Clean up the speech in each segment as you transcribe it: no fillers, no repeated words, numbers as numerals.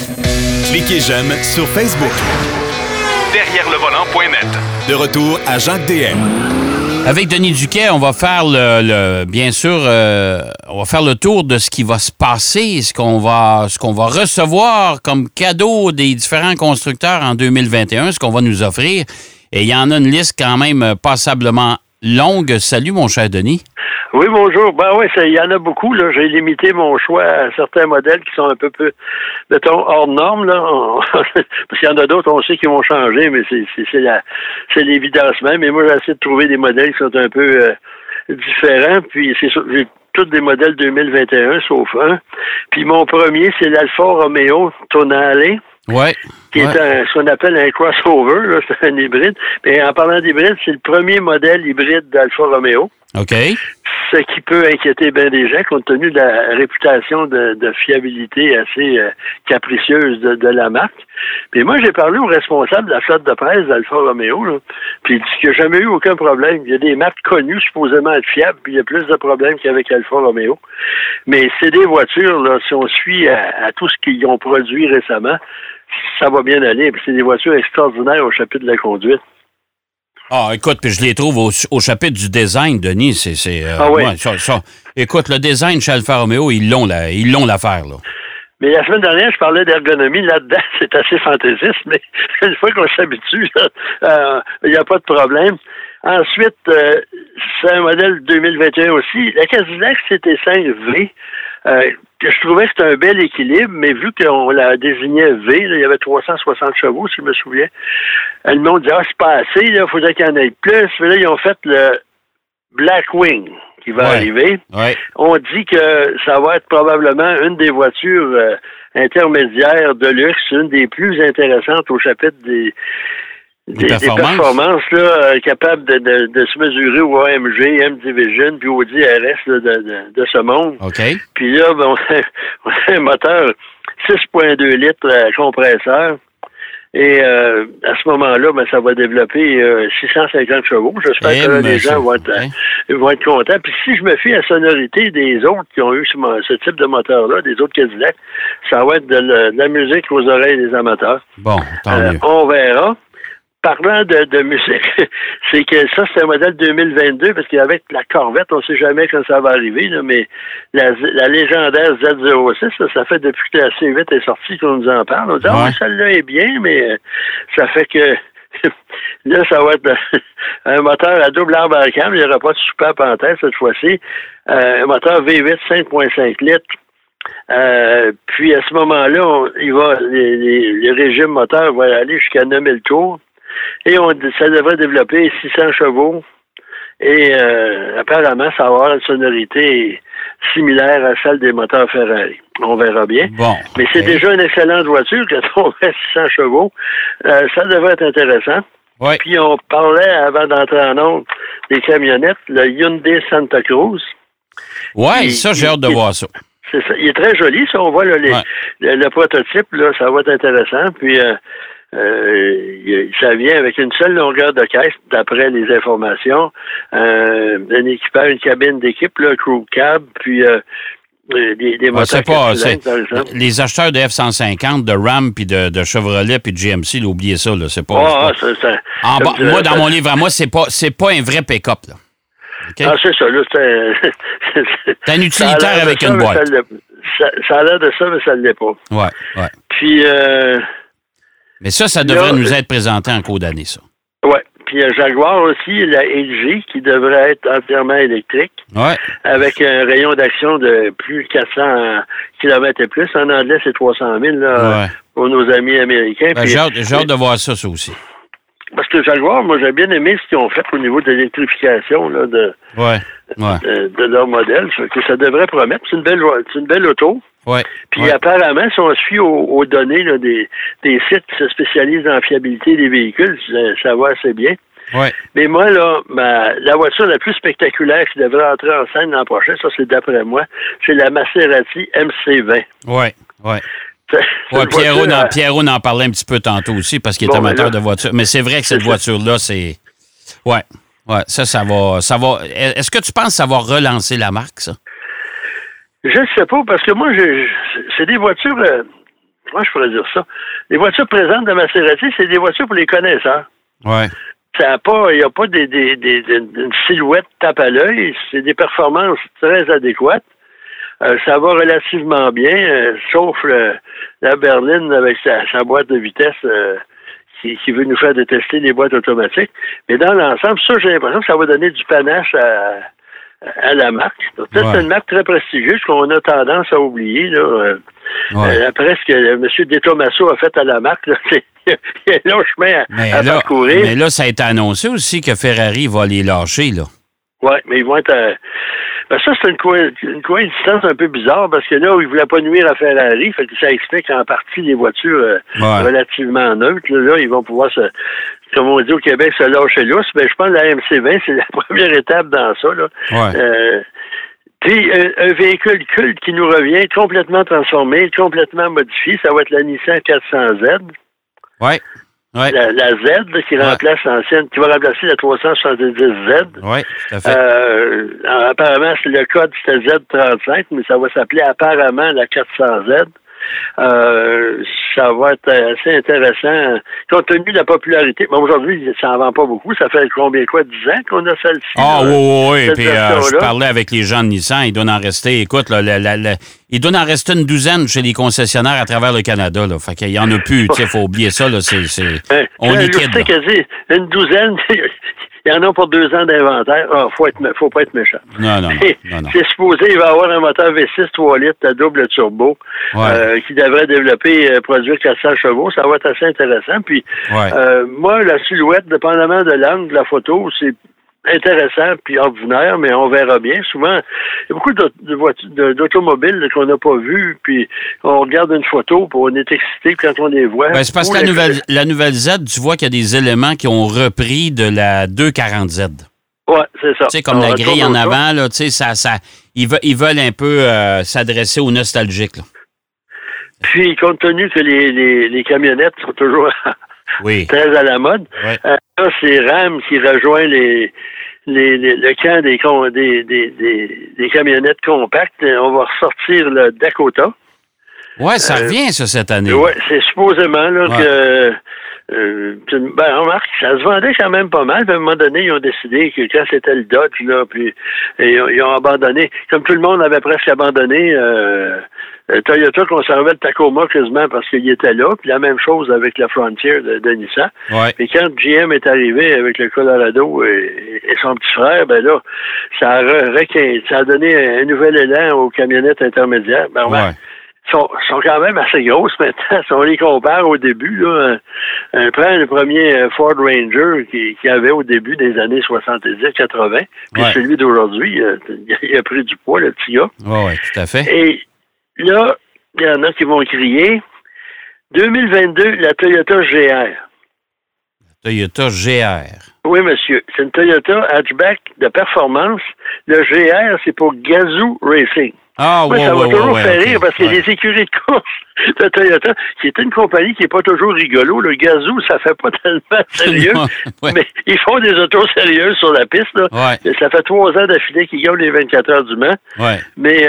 Cliquez j'aime sur Facebook. Derrièrelevolant.net. De retour à Jacques DM. Avec Denis Duquet, on va faire on va faire le tour de ce qui va se passer, ce qu'on va recevoir comme cadeau des différents constructeurs en 2021, ce qu'on va nous offrir. Et il y en a une liste quand même passablement longue. Salut, mon cher Denis. Oui, bonjour. Ben oui, il y en a beaucoup, là. J'ai limité mon choix à certains modèles qui sont un peu mettons, hors normes, là. Parce qu'il y en a d'autres, on sait qu'ils vont changer, mais c'est l'évidence même. Et moi, j'essaie de trouver des modèles qui sont un peu différents. Puis, j'ai tous des modèles 2021, sauf un. Puis, mon premier, c'est l'Alfa Romeo Tonale. Ouais, qui est ce qu'on appelle un crossover, là, c'est un hybride. Mais en parlant d'hybride, c'est le premier modèle hybride d'Alfa Romeo. OK. Ce qui peut inquiéter bien des gens, compte tenu de la réputation de fiabilité assez capricieuse de la marque. Puis moi, j'ai parlé au responsable de la flotte de presse d'Alfa Romeo, là, puis il dit qu'il n'y a jamais eu aucun problème. Il y a des marques connues, supposément être fiables, puis il y a plus de problèmes qu'avec Alfa Romeo. Mais c'est des voitures, là, si on suit à tout ce qu'ils ont produit récemment, ça va bien aller. Puis c'est des voitures extraordinaires au chapitre de la conduite. Ah, écoute, puis je les trouve au chapitre du design, Denis. Oui. Ouais, ça. Écoute, le design chez Alfa Romeo, ils l'ont l'affaire, là. Mais la semaine dernière, je parlais d'ergonomie. Là-dedans, c'est assez fantaisiste, mais une fois qu'on s'habitue, il n'y a pas de problème. Ensuite, c'est un modèle 2021 aussi. La Cadillac CT5V, je trouvais que c'était un bel équilibre, mais vu qu'on la désignait V, là, il y avait 360 chevaux, si je me souviens, le monde disait « Ah, c'est pas assez, il faudrait qu'il y en ait plus ». Mais là, ils ont fait le Blackwing qui va arriver. Ouais. On dit que ça va être probablement une des voitures intermédiaires de luxe, une des plus intéressantes au chapitre des performances là, capables de se mesurer au AMG, M-Division, puis Audi RS là, de ce monde. Okay. Puis là, ben, on a un moteur 6.2 litres compresseur. Et à ce moment-là, ben, ça va développer 650 chevaux. J'espère que là, les gens vont être contents. Puis si je me fie à la sonorité des autres qui ont eu ce type de moteur-là, des autres Cadillacs, ça va être de la musique aux oreilles des amateurs. Bon, tant mieux. On verra. Parlant de musique, c'est que ça, c'est un modèle 2022, parce qu'avec la Corvette, on ne sait jamais quand ça va arriver, là, mais la légendaire Z06, ça fait depuis que la C8 est sortie qu'on nous en parle. On dit, ah, celle-là est bien, mais ça fait que là, ça va être un moteur à double arbre à cam, il n'y aura pas de soupape en tête cette fois-ci, un moteur V8 5.5 litres. Puis à ce moment-là, le régime moteur va aller jusqu'à 9000 tours. Et ça devrait développer 600 chevaux. Et apparemment, ça va avoir une sonorité similaire à celle des moteurs Ferrari. On verra bien. Bon, mais c'est déjà une excellente voiture qui a 600 chevaux. Ça devrait être intéressant. Ouais. Puis on parlait, avant d'entrer en onde, des camionnettes, le Hyundai Santa Cruz. Oui, ça, j'ai hâte de voir ça. C'est ça. Il est très joli, ça. On voit là, le prototype, là, ça va être intéressant. Puis... ça vient avec une seule longueur de caisse, d'après les informations, un équipage, une cabine d'équipe, le crew cab, puis des moteurs. Les acheteurs de F-150, de Ram, puis de Chevrolet, puis de GMC, là, oubliez ça, là, c'est pas... moi, dans mon livre à moi, c'est pas un vrai pick-up, là. Okay? Ah, c'est ça, là, c'est un utilitaire avec une boîte. Ça a l'air de ça, mais ça ne l'est pas. Ouais. Puis... mais ça devrait nous être présenté en cours d'année, ça. Oui. Puis il y a Jaguar aussi, la LG, qui devrait être entièrement électrique. Oui. Avec un rayon d'action de plus de 400 km et plus. En anglais, c'est 300 000 là, pour nos amis américains. Ben, j'ai hâte de voir ça aussi. Parce que Jaguar, moi, j'ai bien aimé ce qu'ils ont fait au niveau de l'électrification là, de leur modèle. Ça devrait promettre. C'est une belle auto. Ouais, puis apparemment, si on suit aux données là, des sites qui se spécialisent en fiabilité des véhicules, ça va assez bien. Ouais. Mais moi, là, la voiture la plus spectaculaire qui devrait entrer en scène l'an prochain, ça c'est d'après moi, c'est la Maserati MC20. Oui. Ouais, Pierrot en parlait un petit peu tantôt aussi parce qu'il est amateur de voitures. Mais c'est vrai que cette voiture-là, c'est... Oui, ça va... Est-ce que tu penses que ça va relancer la marque, ça? Je ne sais pas, parce que moi, c'est des voitures Comment je pourrais dire ça? Les voitures présentes de Maserati, c'est des voitures pour les connaisseurs. Ouais. Il n'y a pas une silhouette tape à l'œil. C'est des performances très adéquates. Ça va relativement bien, sauf la berline avec sa boîte de vitesse qui veut nous faire détester les boîtes automatiques. Mais dans l'ensemble, ça, j'ai l'impression que ça va donner du panache à la marque. C'est une marque très prestigieuse qu'on a tendance à oublier. Après ce que M. De Tomasso a fait à la marque, c'est il y a un long chemin à parcourir. Mais là, ça a été annoncé aussi que Ferrari va les lâcher, là. Oui, mais ils vont être... ça, c'est une coïncidence un peu bizarre, parce que là, ils ne voulaient pas nuire à Ferrari, fait que ça explique en partie les voitures relativement neutres. Là, ils vont pouvoir, comme on dit au Québec, se lâcher lousse. Mais je pense que la MC20, c'est la première étape dans ça. Là. Ouais. Puis, un véhicule culte qui nous revient, complètement transformé, complètement modifié, ça va être la Nissan 400Z. Oui. Ouais. La Z qui remplace l'ancienne, qui va remplacer la 370Z. Oui, tout à fait. Apparemment, le code, c'était Z35, mais ça va s'appeler apparemment la 400Z. Ça va être assez intéressant. Compte tenu de la popularité, mais aujourd'hui, ça n'en vend pas beaucoup. Ça fait combien, 10 ans qu'on a celle-ci? Ah, oui. Puis je parlais avec les gens de Nissan. Il doit en rester, il doit en rester une douzaine chez les concessionnaires à travers le Canada. Là. Fait qu'il n'y en a plus. Il faut oublier ça. Là. On est quitte. Une douzaine... Il y en a pour 2 ans d'inventaire. Faut pas être méchant. Non. C'est supposé qu'il va y avoir un moteur V6 3 litres à double turbo qui devrait développer produire 400 chevaux. Ça va être assez intéressant. Puis moi, la silhouette, dépendamment de l'angle de la photo, c'est intéressant puis ordinaire, mais on verra bien. Souvent, il y a beaucoup d'automobiles qu'on n'a pas vues, puis on regarde une photo, puis on est excité quand on les voit. Ben, c'est parce que la nouvelle Z, tu vois qu'il y a des éléments qui ont repris de la 240Z. Oui, c'est ça. Tu sais, comme la grille en avant, là, tu sais, ils veulent un peu s'adresser aux nostalgiques. Là. Puis, compte tenu que les camionnettes sont toujours... très à la mode. Ouais. Là, c'est Ram qui rejoint le camp des camionnettes compactes. On va ressortir le Dakota. Oui, ça revient, ça, cette année. Oui, c'est supposément que... on remarque, ça se vendait quand même pas mal. À un moment donné, ils ont décidé que quand c'était le Dodge, là, puis ils ont abandonné. Comme tout le monde avait presque abandonné... Toyota conservait le Tacoma quasiment parce qu'il était là, puis la même chose avec la Frontier de Nissan. Ouais. Et quand GM est arrivé avec le Colorado et son petit frère, ben là, ça a donné un nouvel élan aux camionnettes intermédiaires. Sont quand même assez grosses maintenant. Si on les compare au début, là, prend le premier Ford Ranger qu'il y avait au début des années 70-80, puis celui d'aujourd'hui, il a pris du poids, le petit gars. Oui, tout à fait. Et là, il y en a qui vont crier. 2022, la Toyota GR. La Toyota GR. Oui, monsieur. C'est une Toyota hatchback de performance. Le GR, c'est pour Gazoo Racing. Ah, oui, ça va toujours faire rire parce qu'il y a des écuries de course de Toyota, qui est une compagnie qui n'est pas toujours rigolo. Le Gazoo, ça fait pas tellement sérieux, mais ils font des autos sérieuses sur la piste. Là. Ouais. Ça fait 3 ans d'affilée qu'ils gagnent les 24 heures du Mans. Ouais. Mais...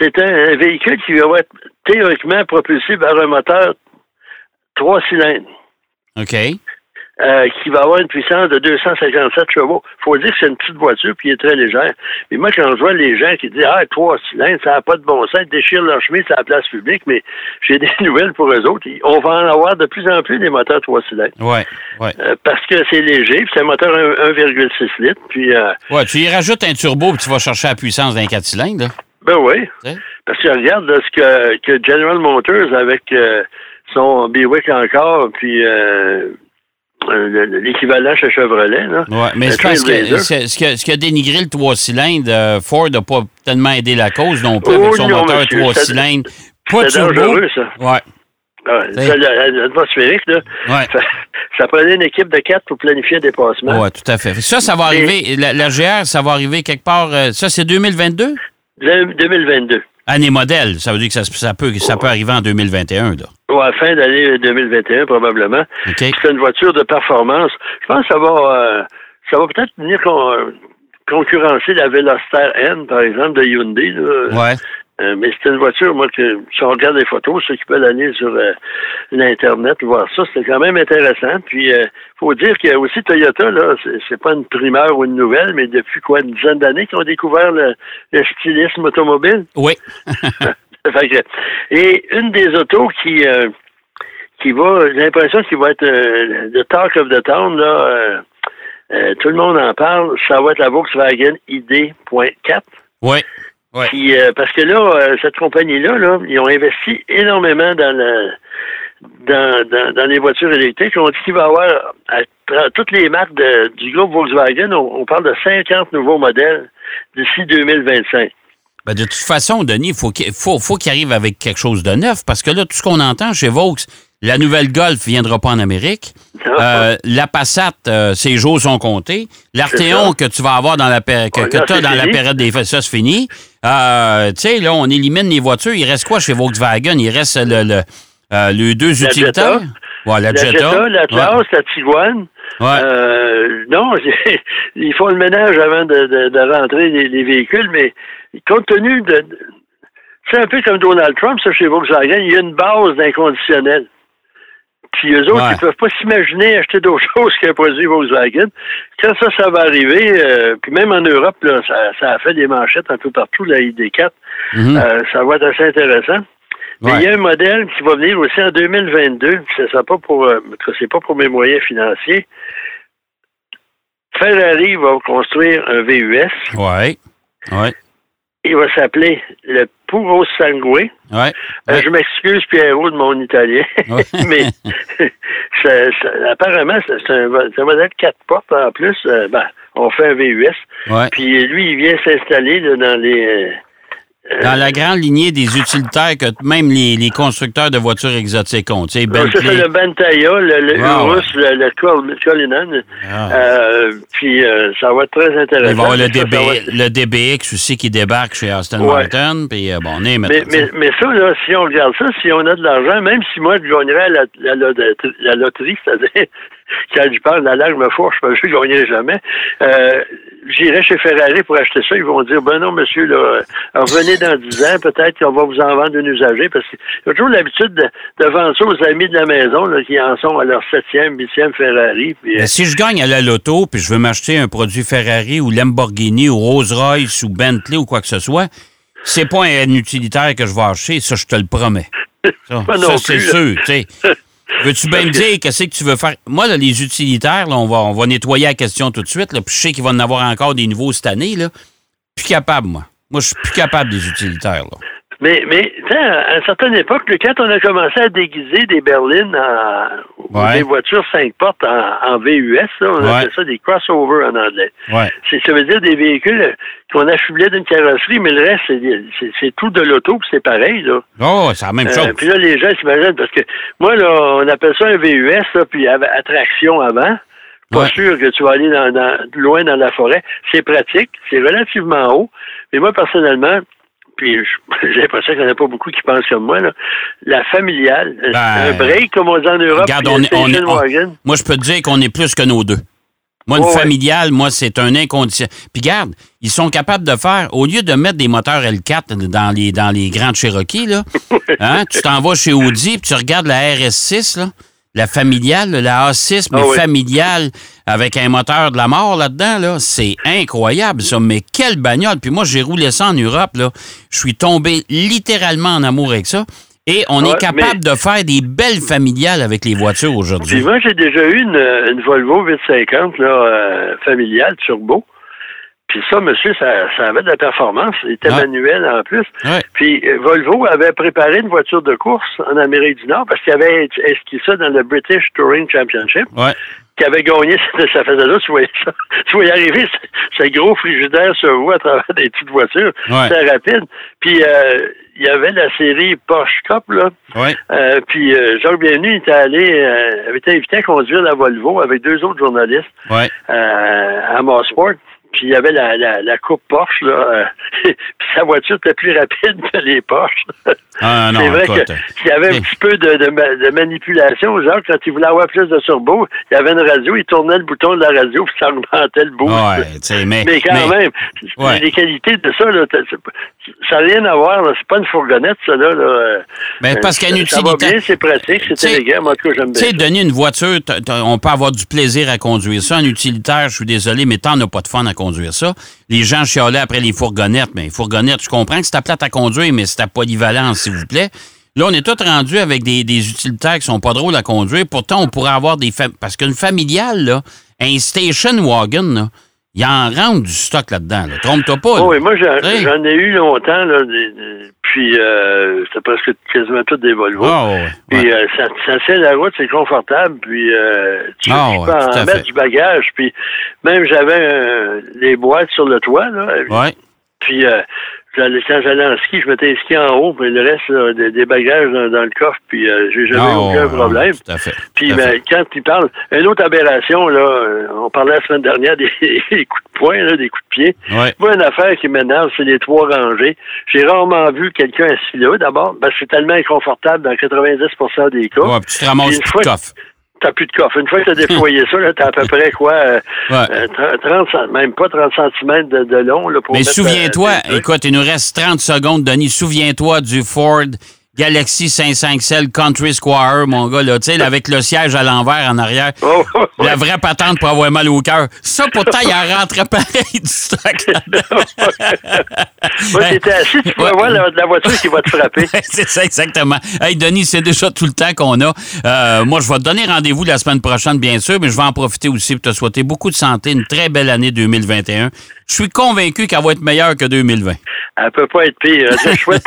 c'est un véhicule qui va être théoriquement propulsé par un moteur 3 cylindres. OK. Qui va avoir une puissance de 257 chevaux. Il faut dire que c'est une petite voiture, puis elle est très légère. Mais moi, quand je vois les gens qui disent « Ah, 3 cylindres, ça n'a pas de bon sens, ils déchirent leur chemise à la place publique », mais j'ai des nouvelles pour eux autres. On va en avoir de plus en plus des moteurs 3 cylindres. Oui. Parce que c'est léger, puis c'est un moteur 1,6 litres. Oui, tu y rajoutes un turbo, puis tu vas chercher la puissance d'un 4 cylindres, là. Ben oui, parce que regarde là, ce que General Motors avec son Buick encore, puis l'équivalent chez Chevrolet. Là, mais je pense que ce qui a dénigré le 3 cylindres, Ford n'a pas tellement aidé la cause non plus avec son moteur 3 cylindres. C'est dangereux, ça. L'atmosphérique, là, ça prenait une équipe de 4 pour planifier un dépassement. Oui, tout à fait. Ça va arriver, la GR, ça va arriver quelque part, ça c'est 2022? 2022. Année modèle, ça veut dire que ça peut arriver en 2021, là. Oui, à la fin d'année 2021, probablement. Okay. C'est une voiture de performance. Je pense que ça va peut-être venir concurrencer la Veloster N, par exemple, de Hyundai. Oui. Mais c'était une voiture, moi, que si on regarde les photos, ceux qui veulent aller sur l'Internet voir ça, c'était quand même intéressant. Puis, faut dire qu'il y a aussi Toyota, là, c'est pas une primeur ou une nouvelle, mais depuis quoi, une dizaine d'années qu'ils ont découvert le stylisme automobile? Oui. Et une des autos qui va, j'ai l'impression qu'il va être le talk of the town, là, tout le monde en parle, ça va être la Volkswagen ID.4. Oui. Ouais. Puis, parce que là, cette compagnie-là, là, ils ont investi énormément dans les voitures électriques. On dit qu'il va y avoir, à toutes les marques du groupe Volkswagen, on parle de 50 nouveaux modèles d'ici 2025. Ben, de toute façon, Denis, il faut qu'il arrive avec quelque chose de neuf, parce que là, tout ce qu'on entend chez Volkswagen, la nouvelle Golf ne viendra pas en Amérique. La Passat, ses jours sont comptés. L'Arteon que tu vas avoir dans la période des fêtes, ça, c'est fini. Tu sais, là, on élimine les voitures. Il reste quoi chez Volkswagen? Il reste les deux utilitaires. Ouais, la Jetta, l'Atlas, la Tiguan. Ouais. Non, ils font le ménage avant de rentrer les véhicules, mais compte tenu de... C'est un peu comme Donald Trump, ça, chez Volkswagen. Il y a une base d'inconditionnel. Puis eux autres, ils peuvent pas s'imaginer acheter d'autres choses qu'un produit Volkswagen. Quand ça va arriver, puis même en Europe, là, ça a fait des manchettes un peu partout, la ID4, ça va être assez intéressant. Mais il y a un modèle qui va venir aussi en 2022, c'est pas pour mes moyens financiers. Ferrari va construire un VUS. Oui, oui. Il va s'appeler le Puro sangue. Ouais. Je m'excuse, Pierrot, de mon italien, mais apparemment, c'est un modèle 4 portes en plus. On fait un VUS. Ouais. Puis lui, il vient s'installer là, dans les... dans la grande lignée des utilitaires que même les constructeurs de voitures exotiques ont. Tu sais, c'est le Bentayga, le Urus, le Collinan. Puis ça va être très intéressant. Il va y avoir le DBX aussi qui débarque chez Aston Martin. Puis on est maintenant. Mais ça, là, si on regarde ça, si on a de l'argent, même si moi je gagnerais la loterie, c'est-à-dire quand je parle de la langue me fourche, je ne gagnerai jamais. J'irai chez Ferrari pour acheter ça. Ils vont dire, ben non, monsieur, là, revenez dans 10 ans, peut-être qu'on va vous en vendre une usagée, parce qu'il y a toujours l'habitude de vendre ça aux amis de la maison, là, qui en sont à leur 7e, 8e Ferrari. Puis, si je gagne à la loto, puis je veux m'acheter un produit Ferrari ou Lamborghini ou Rolls Royce ou Bentley ou quoi que ce soit, c'est pas un utilitaire que je vais acheter, ça, je te le promets. Ça c'est sûr, tu sais. Veux-tu bien me dire qu'est-ce que tu veux faire? Moi, là, les utilitaires, là, on va nettoyer la question tout de suite, là, puis je sais qu'il va en avoir encore des nouveaux cette année, là. Plus capable, moi. Moi, je suis plus capable des utilitaires, là. Mais à une certaine époque, quand on a commencé à déguiser des berlines ou des voitures 5 portes en VUS, là, on appelait ça des crossovers en anglais. Ouais. Ça veut dire des véhicules qu'on affublait d'une carrosserie, mais le reste, c'est tout de l'auto, puis c'est pareil, là. Oh, c'est la même chose. Puis là, les gens s'imaginent, parce que moi, là, on appelle ça un VUS, là, puis à traction avant. Pas sûr que tu vas aller loin dans la forêt. C'est pratique, c'est relativement haut, mais moi, personnellement, puis j'ai l'impression qu'il n'y en a pas beaucoup qui pensent comme moi, là. La familiale, un break, comme on dit en Europe. Regarde, moi, je peux te dire qu'on est plus que nos deux. Moi, une familiale, moi, c'est un inconditionnel. Puis regarde, ils sont capables de faire, au lieu de mettre des moteurs L4 dans les grandes Cherokee, là, hein, tu t'en vas chez Audi, puis tu regardes la RS6, là, la familiale, la A6, mais familiale, avec un moteur de la mort là-dedans, là, c'est incroyable, ça. Mais quelle bagnole! Puis moi, j'ai roulé ça en Europe, là. Je suis tombé littéralement en amour avec ça. Et on est capable de faire des belles familiales avec les voitures aujourd'hui. Puis moi, j'ai déjà eu une Volvo V50, là, familiale, turbo. Puis ça, monsieur, ça avait de la performance. Il était manuel en plus. Ouais. Puis Volvo avait préparé une voiture de course en Amérique du Nord parce qu'il avait esquissé ça dans le British Touring Championship. Ouais. Qui avait gagné, ça faisait là, tu voyais arriver, ce gros frigidaire se voit à travers des petites voitures. Ouais. C'était rapide. Puis il y avait la série Porsche Cup, là. Ouais. Puis Jacques Bienvenu avait été invité à conduire la Volvo avec 2 autres journalistes à Mossport. Puis il y avait la coupe Porsche, là. Puis sa voiture était plus rapide que les Porsche. Ah, non, c'est vrai qu'il y avait un petit peu de manipulation. Genre, quand il voulait avoir plus de turbo, il y avait une radio, il tournait le bouton de la radio, puis ça augmentait le boost. Ouais, mais quand même, les qualités de ça, là, Ça n'a rien à voir, là. C'est pas une fourgonnette, ça, là. Mais parce qu'un utilitaire. Ça va bien, c'est pratique, c'est élégant. En tout cas, j'aime bien. Tu sais, donner une voiture, on peut avoir du plaisir à conduire ça. Un utilitaire, je suis désolé, mais t'en as pas de fun à conduire ça. Les gens chialaient après les fourgonnettes. Mais les fourgonnettes, je comprends que c'est à plate à conduire, mais c'est à polyvalence, s'il vous plaît. Là, on est tous rendus avec des utilitaires qui sont pas drôles à conduire. Pourtant, on pourrait avoir des... Parce qu'une familiale, là, un station wagon, là, il en rentre du stock là-dedans. Là. Trompe-toi pas. Là. Oh oui, moi, j'en ai eu longtemps. Là, puis, c'était presque quasiment tout des Volvo. Oh, ouais. Puis, ça tient la route, c'est confortable. Puis, tu peux en mettre du bagage. Puis, même, j'avais les boîtes sur le toit. Là. Ouais. Puis, quand j'allais en ski, je mettais les skis en haut, puis le reste, là, des bagages dans le coffre, puis j'ai jamais aucun problème. Tout à fait. Puis quand tu parles, une autre aberration, là, on parlait la semaine dernière des coups de poing, là, des coups de pied. Ouais. Moi, une affaire qui m'énerve, c'est les trois rangées. J'ai rarement vu quelqu'un assis là, d'abord, parce que c'est tellement inconfortable dans 90% des cas. Ouais, tu te ramasses du coffre. T'as plus de coffre. Une fois que t'as déployé ça, là, t'as à peu près quoi, 30, même pas 30 cm de long. Là, pour mais souviens-toi, écoute, il nous reste 30 secondes, Denis, souviens-toi du Ford Galaxy 505L Country Square, mon gars, là, tu sais, avec le siège à l'envers en arrière. La vraie patente pour avoir mal au cœur. Ça, pourtant, il en rentrait pareil du stock là-dedans. Moi, t'étais assis, tu peux voir la voiture qui va te frapper. C'est ça, exactement. Hey, Denis, c'est déjà tout le temps qu'on a. Moi, je vais te donner rendez-vous la semaine prochaine, bien sûr, mais je vais en profiter aussi pour te souhaiter beaucoup de santé, une très belle année 2021. Je suis convaincu qu'elle va être meilleure que 2020. Elle peut pas être pire. Je souhaite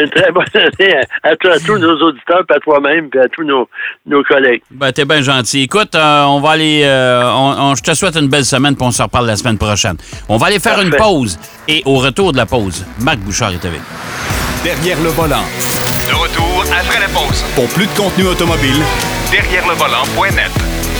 une très bonne année à tous nos auditeurs, puis à toi-même, puis à tous nos collègues. Ben, t'es bien gentil. Écoute, on va aller... je te souhaite une belle semaine, puis on se reparle la semaine prochaine. On va aller faire une pause. Et au retour de la pause, Marc Bouchard est avec. Derrière le volant. De retour après la pause. Pour plus de contenu automobile, derrièrelevolant.net.